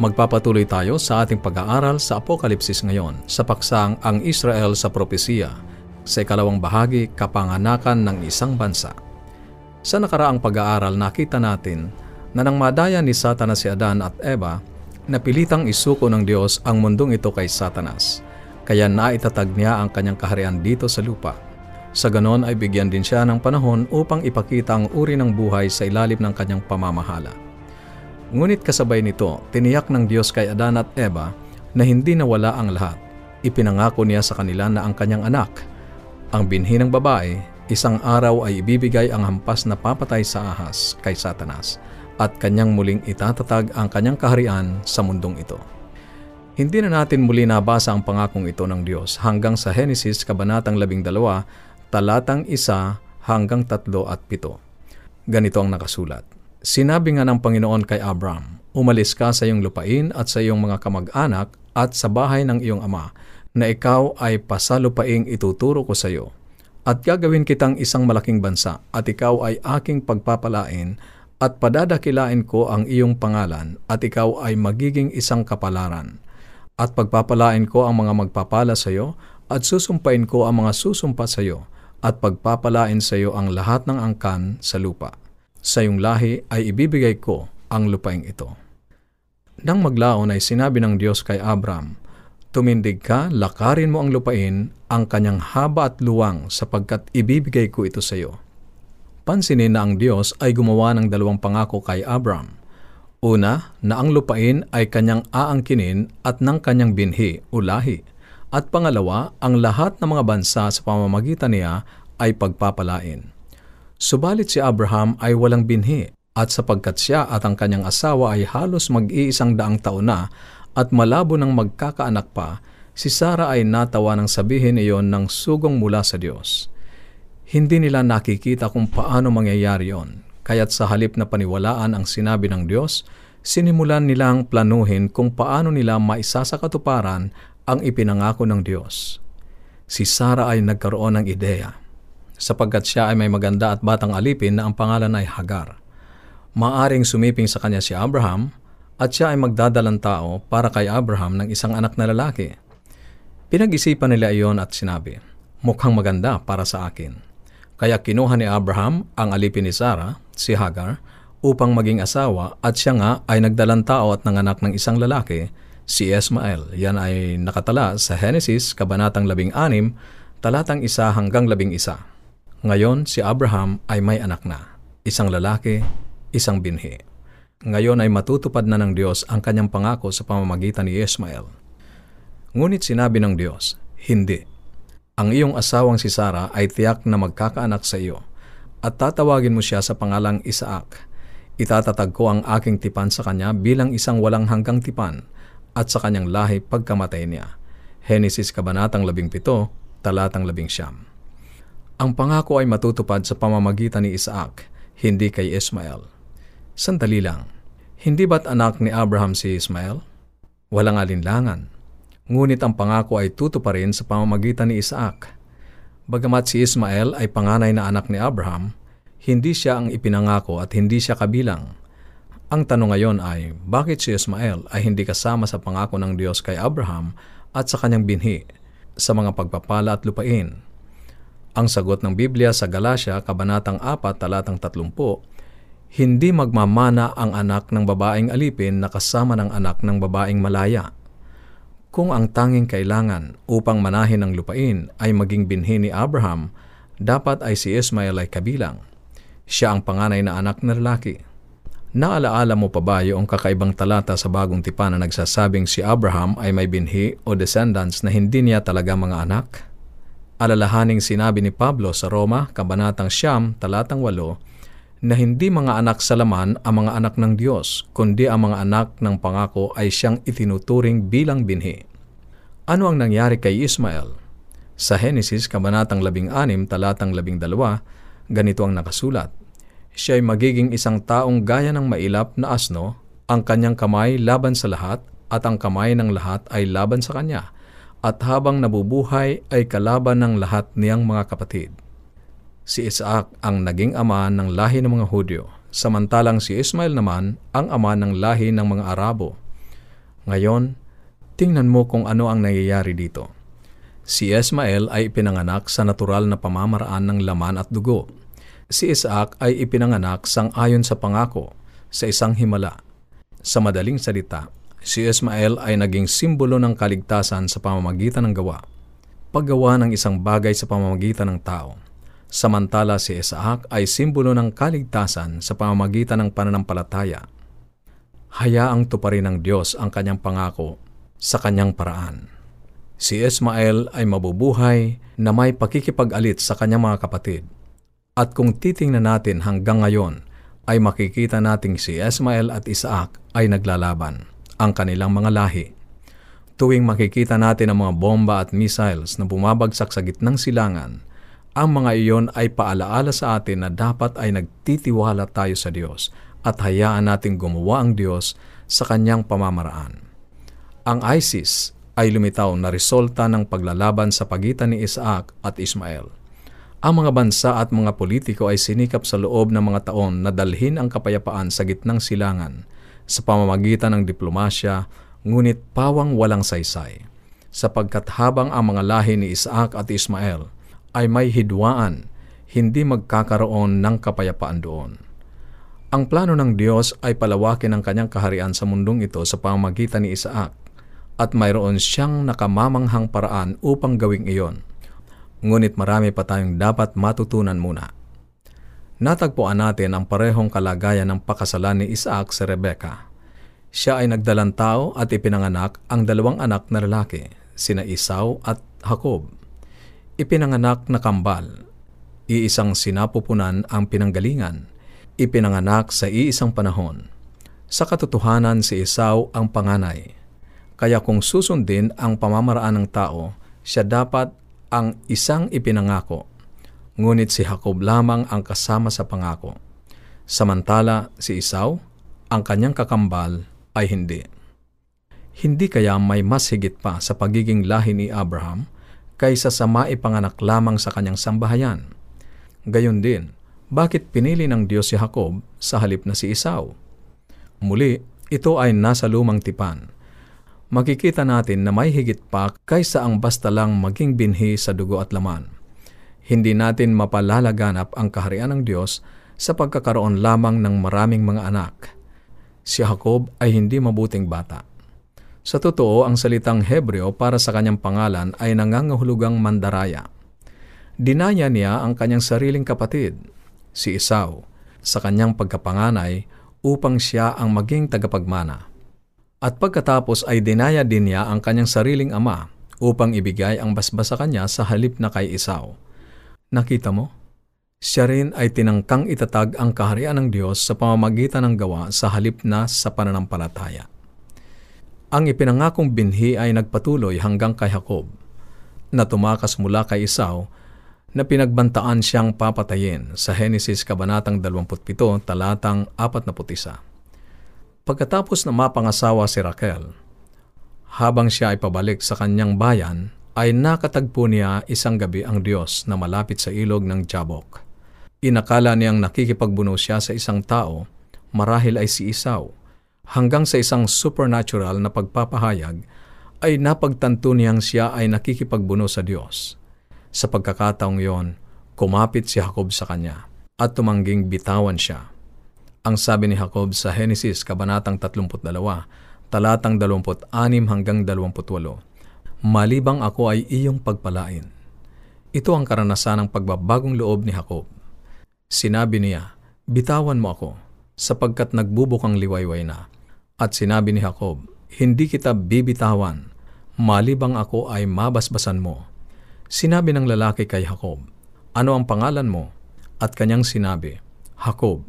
Magpapatuloy tayo sa ating pag-aaral sa Apokalipsis ngayon sa paksang Ang Israel sa Propesiya sa ikalawang bahagi, Kapanganakan ng Isang Bansa. Sa nakaraang pag-aaral nakita natin na nang madaya ni Satanas si Adan at Eva, napilitang isuko ng Diyos ang mundong ito kay Satanas, kaya naitatag niya ang kanyang kaharian dito sa lupa. Sa ganon ay bigyan din siya ng panahon upang ipakita ang uri ng buhay sa ilalim ng kanyang pamamahala. Ngunit kasabay nito, tiniyak ng Diyos kay Adan at Eva na hindi nawala ang lahat. Ipinangako niya sa kanila na ang kanyang anak, ang binhi ng babae, isang araw ay ibibigay ang hampas na papatay sa ahas kay Satanas at kanyang muling itatatag ang kanyang kaharian sa mundong ito. Hindi na natin muli nabasa ang pangakong ito ng Diyos hanggang sa Henesis Kabanatang 12, Talatang 1 hanggang 3 at 7. Ganito ang nakasulat. Sinabi nga ng Panginoon kay Abram, umalis ka sa iyong lupain at sa iyong mga kamag-anak at sa bahay ng iyong ama, na ikaw ay pasalupaing ituturo ko sa iyo. At gagawin kitang isang malaking bansa, at ikaw ay aking pagpapalain, at padadakilain ko ang iyong pangalan, at ikaw ay magiging isang kapalaran. At pagpapalain ko ang mga magpapala sa iyo, at susumpain ko ang mga susumpa sa iyo, at pagpapalain sa iyo ang lahat ng angkan sa lupa. Sa iyong lahi ay ibibigay ko ang lupaing ito. Nang maglaon ay sinabi ng Diyos kay Abram, tumindig ka, lakarin mo ang lupain, ang kanyang haba at luwang, sapagkat ibibigay ko ito sa iyo. Pansinin na ang Diyos ay gumawa ng dalawang pangako kay Abram. Una, na ang lupain ay kanyang aangkinin at ng kanyang binhi o lahi. At pangalawa, ang lahat ng mga bansa sa pamamagitan niya ay pagpapalain. Subalit si Abraham ay walang binhi, at sapagkat siya at ang kanyang asawa ay halos mag-100 taon na at malabo ng magkakaanak pa, si Sarah ay natawa ng sabihin iyon ng sugong mula sa Diyos. Hindi nila nakikita kung paano mangyayari yon, kaya't sa halip na paniwalaan ang sinabi ng Diyos, sinimulan nilang planuhin kung paano nila maisasakatuparan ang ipinangako ng Diyos. Si Sarah ay nagkaroon ng ideya, sapagkat siya ay may maganda at batang alipin na ang pangalan ay Hagar. Maaring sumiping sa kanya si Abraham at siya ay magdadalang tao para kay Abraham ng isang anak na lalaki. Pinag-isipan nila iyon at sinabi, mukhang maganda para sa akin. Kaya kinuha ni Abraham ang alipin ni Sarah, si Hagar, upang maging asawa at siya nga ay nagdalang tao at nanganak ng isang lalaki, si Ismael. Yan ay nakatala sa Henesis Kabanatang 16, Talatang 1 hanggang 11. Ngayon, si Abraham ay may anak na, isang lalaki, isang binhi. Ngayon ay matutupad na ng Diyos ang kanyang pangako sa pamamagitan ni Ismael. Ngunit sinabi ng Diyos, hindi. Ang iyong asawang si Sarah ay tiyak na magkakaanak sa iyo, at tatawagin mo siya sa pangalang Isaac. Itatatag ko ang aking tipan sa kanya bilang isang walang hanggang tipan, at sa kanyang lahi pagkamatay niya. Henesis Kabanatang 17, Talatang 11. Ang pangako ay matutupad sa pamamagitan ni Isaac, hindi kay Ismael. Sandali lang, hindi ba't anak ni Abraham si Ismael? Walang alinlangan. Ngunit ang pangako ay tutuparin sa pamamagitan ni Isaac. Bagamat si Ismael ay panganay na anak ni Abraham, hindi siya ang ipinangako at hindi siya kabilang. Ang tanong ngayon ay, bakit si Ismael ay hindi kasama sa pangako ng Diyos kay Abraham at sa kanyang binhi, sa mga pagpapala at lupain? Ang sagot ng Biblia sa Galatia, Kabanatang 4, Talatang 30, hindi magmamana ang anak ng babaeng alipin na kasama ng anak ng babaeng malaya. Kung ang tanging kailangan upang manahin ang lupain ay maging binhi ni Abraham, dapat ay si Ismael ay kabilang. Siya ang panganay na anak na lalaki. Naalaala mo pa ba yung kakaibang talata sa Bagong Tipan na nagsasabing si Abraham ay may binhi o descendants na hindi niya talaga mga anak? Alalahaning sinabi ni Pablo sa Roma, Kabanatang 9, Talatang 8, na hindi mga anak sa laman ang mga anak ng Diyos, kundi ang mga anak ng pangako ay siyang itinuturing bilang binhi. Ano ang nangyari kay Ismael? Sa Henesis, Kabanatang 16, Talatang 12, ganito ang nakasulat. Siya ay magiging isang taong gaya ng mailap na asno, ang kanyang kamay laban sa lahat, at ang kamay ng lahat ay laban sa kanya. At habang nabubuhay ay kalaban ng lahat niyang mga kapatid. Si Isaac ang naging ama ng lahi ng mga Hudyo, samantalang si Ismael naman ang ama ng lahi ng mga Arabo. Ngayon, tingnan mo kung ano ang nangyayari dito. Si Ismael ay ipinanganak sa natural na pamamaraan ng laman at dugo. Si Isaac ay ipinanganak sang-ayon sa pangako sa isang himala. Sa madaling salita, si Ismael ay naging simbolo ng kaligtasan sa pamamagitan ng gawa, paggawa ng isang bagay sa pamamagitan ng tao. Samantala si Isaac ay simbolo ng kaligtasan sa pamamagitan ng pananampalataya. Hayaang tuparin ng Diyos ang kanyang pangako sa kanyang paraan. Si Ismael ay mabubuhay na may pakikipag-alit sa kanyang mga kapatid. At kung titingnan natin hanggang ngayon, ay makikita nating si Ismael at Isaac ay naglalaban, ang kanilang mga lahi. Tuwing makikita natin ang mga bomba at missiles na bumabagsak sa gitnang silangan, ang mga iyon ay paalaala sa atin na dapat ay nagtitiwala tayo sa Diyos at hayaan natin gumawa ang Diyos sa kanyang pamamaraan. Ang ISIS ay lumitaw na resulta ng paglalaban sa pagitan ni Isaac at Ismael. Ang mga bansa at mga politiko ay sinikap sa loob ng mga taon na dalhin ang kapayapaan sa gitnang silangan sa pamamagitan ng diplomasya, ngunit pawang walang saysay. Sapagkat habang ang mga lahi ni Isaac at Ismael ay may hidwaan, hindi magkakaroon ng kapayapaan doon. Ang plano ng Diyos ay palawakin ang kanyang kaharian sa mundong ito sa pamamagitan ni Isaac, at mayroon siyang nakamamanghang paraan upang gawing iyon. Ngunit marami pa tayong dapat matutunan muna. Natagpuan natin ang parehong kalagayan ng pakasalan ni Isaac sa Rebecca. Siya ay nagdalang tao at ipinanganak ang dalawang anak na lalaki, sina Esau at Jacob. Ipinanganak na kambal. Iisang sinapupunan ang pinanggalingan. Ipinanganak sa iisang panahon. Sa katotohanan, si Esau ang panganay. Kaya kung susundin ang pamamaraan ng tao, siya dapat ang isang ipinangako, ngunit si Jacob lamang ang kasama sa pangako. Samantala si Esau, ang kanyang kakambal, ay hindi. Hindi kaya may mas higit pa sa pagiging lahi ni Abraham kaysa sa maipanganak lamang sa kanyang sambahayan? Gayon din, bakit pinili ng Diyos si Jacob sa halip na si Esau? Muli, ito ay nasa lumang tipan. Makikita natin na may higit pa kaysa ang basta lang maging binhi sa dugo at laman. Hindi natin mapalalaganap ang kaharian ng Diyos sa pagkakaroon lamang ng maraming mga anak. Si Jacob ay hindi mabuting bata. Sa totoo, ang salitang Hebreo para sa kanyang pangalan ay nangangahulugang mandaraya. Dinaya niya ang kanyang sariling kapatid, si Esau, sa kanyang pagkapanganay upang siya ang maging tagapagmana. At pagkatapos ay dinaya din niya ang kanyang sariling ama upang ibigay ang basbas sa kanya sa halip na kay Esau. Nakita mo? Siya rin ay tinangkang itatag ang kaharian ng Diyos sa pamamagitan ng gawa sa halip na sa pananampalataya. Ang ipinangakong binhi ay nagpatuloy hanggang kay Jacob, na tumakas mula kay Esau na pinagbantaan siyang papatayin sa Henesis Kabanatang 27, talatang 41. Pagkatapos na mapangasawa si Raquel, habang siya ay pabalik sa kanyang bayan, ay nakatagpo niya isang gabi ang Diyos na malapit sa ilog ng Jabbok. Inakala niyang nakikipagbuno siya sa isang tao, marahil ay si Esau. Hanggang sa isang supernatural na pagpapahayag, ay napagtanto niyang siya ay nakikipagbuno sa Diyos. Sa pagkakataong yon, kumapit si Jacob sa kanya at tumangging bitawan siya. Ang sabi ni Jacob sa Henesis Kabanatang 32, talatang 26 hanggang 28, "Malibang ako ay iyong pagpalain." Ito ang karanasan ng pagbabagong loob ni Jacob. Sinabi niya, "Bitawan mo ako, sapagkat nagbubukang liwayway na." At sinabi ni Jacob, "Hindi kita bibitawan, malibang ako ay mabasbasan mo." Sinabi ng lalaki kay Jacob, "Ano ang pangalan mo?" At kanyang sinabi, "Jacob."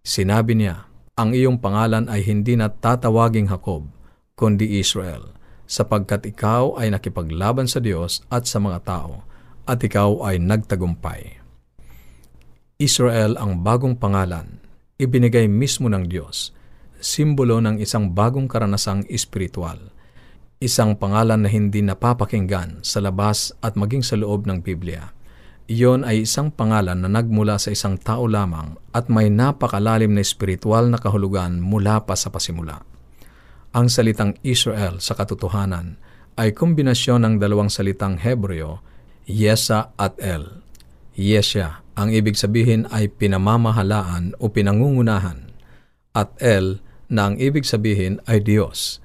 Sinabi niya, "Ang iyong pangalan ay hindi na tatawaging Jacob, kundi Israel, sapagkat ikaw ay nakipaglaban sa Diyos at sa mga tao, at ikaw ay nagtagumpay." Israel ang bagong pangalan, ibinigay mismo ng Diyos, simbolo ng isang bagong karanasang espiritual, isang pangalan na hindi napapakinggan sa labas at maging sa loob ng Biblia. Iyon ay isang pangalan na nagmula sa isang tao lamang at may napakalalim na espiritual na kahulugan mula pa sa pasimula. Ang salitang Israel sa katotohanan ay kombinasyon ng dalawang salitang Hebreo, Yesa at El. Yesha, ang ibig sabihin ay pinamamahalaan o pinangungunahan, at El na ang ibig sabihin ay Diyos.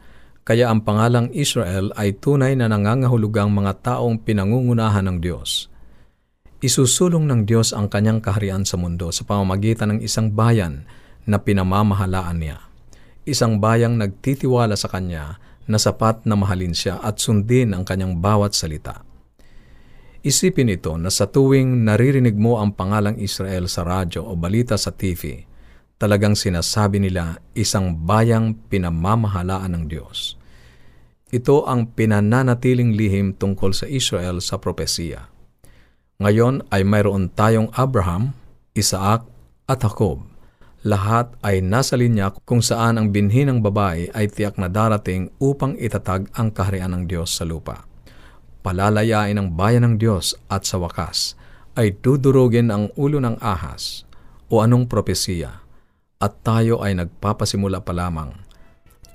Kaya ang pangalang Israel ay tunay na nangangahulugang mga taong pinangungunahan ng Diyos. Isusulong ng Diyos ang kanyang kaharian sa mundo sa pamamagitan ng isang bayan na pinamamahalaan niya. Isang bayang nagtitiwala sa kanya na sapat na mahalin siya at sundin ang kanyang bawat salita. Isipin ito na sa tuwing naririnig mo ang pangalang Israel sa radyo o balita sa TV, talagang sinasabi nila isang bayang pinamamahalaan ng Diyos. Ito ang pinananatiling lihim tungkol sa Israel sa propesiya. Ngayon ay mayroon tayong Abraham, Isaac at Jacob. Lahat ay nasa linya kung saan ang binhi ng babae ay tiyak na darating upang itatag ang kaharian ng Diyos sa lupa. Palalayain ang bayan ng Diyos at sa wakas ay dudurugin ang ulo ng ahas o anong propesiya, at tayo ay nagpapasimula pa lamang.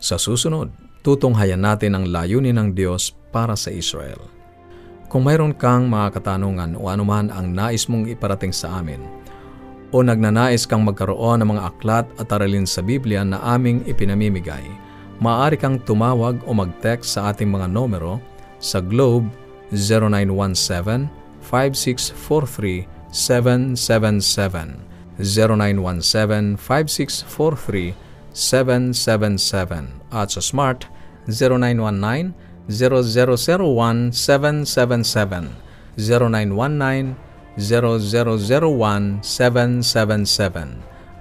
Sa susunod, tutunghayan natin ang layunin ng Diyos para sa Israel. Kung mayroon kang mga katanungan o anuman ang nais mong iparating sa amin, o nagnanais kang magkaroon ng mga aklat at aralin sa Biblia na aming ipinamimigay, maaari kang tumawag o mag-text sa ating mga numero sa Globe 0917-5643-777, 0917-5643-777, at sa Smart 0919-0001-777, 0919-0001-777,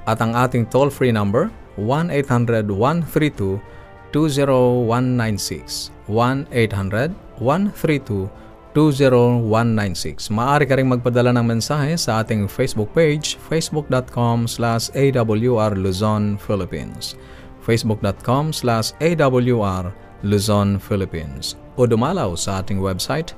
at ang ating toll-free number 1-800-132-20196, 1-800-132-20196. Maaari ka ring magpadala ng mensahe sa ating Facebook page, facebook.com/AWR Luzon, Philippines, facebook.com/AWR Luzon, Philippines, o dumalaw sa ating website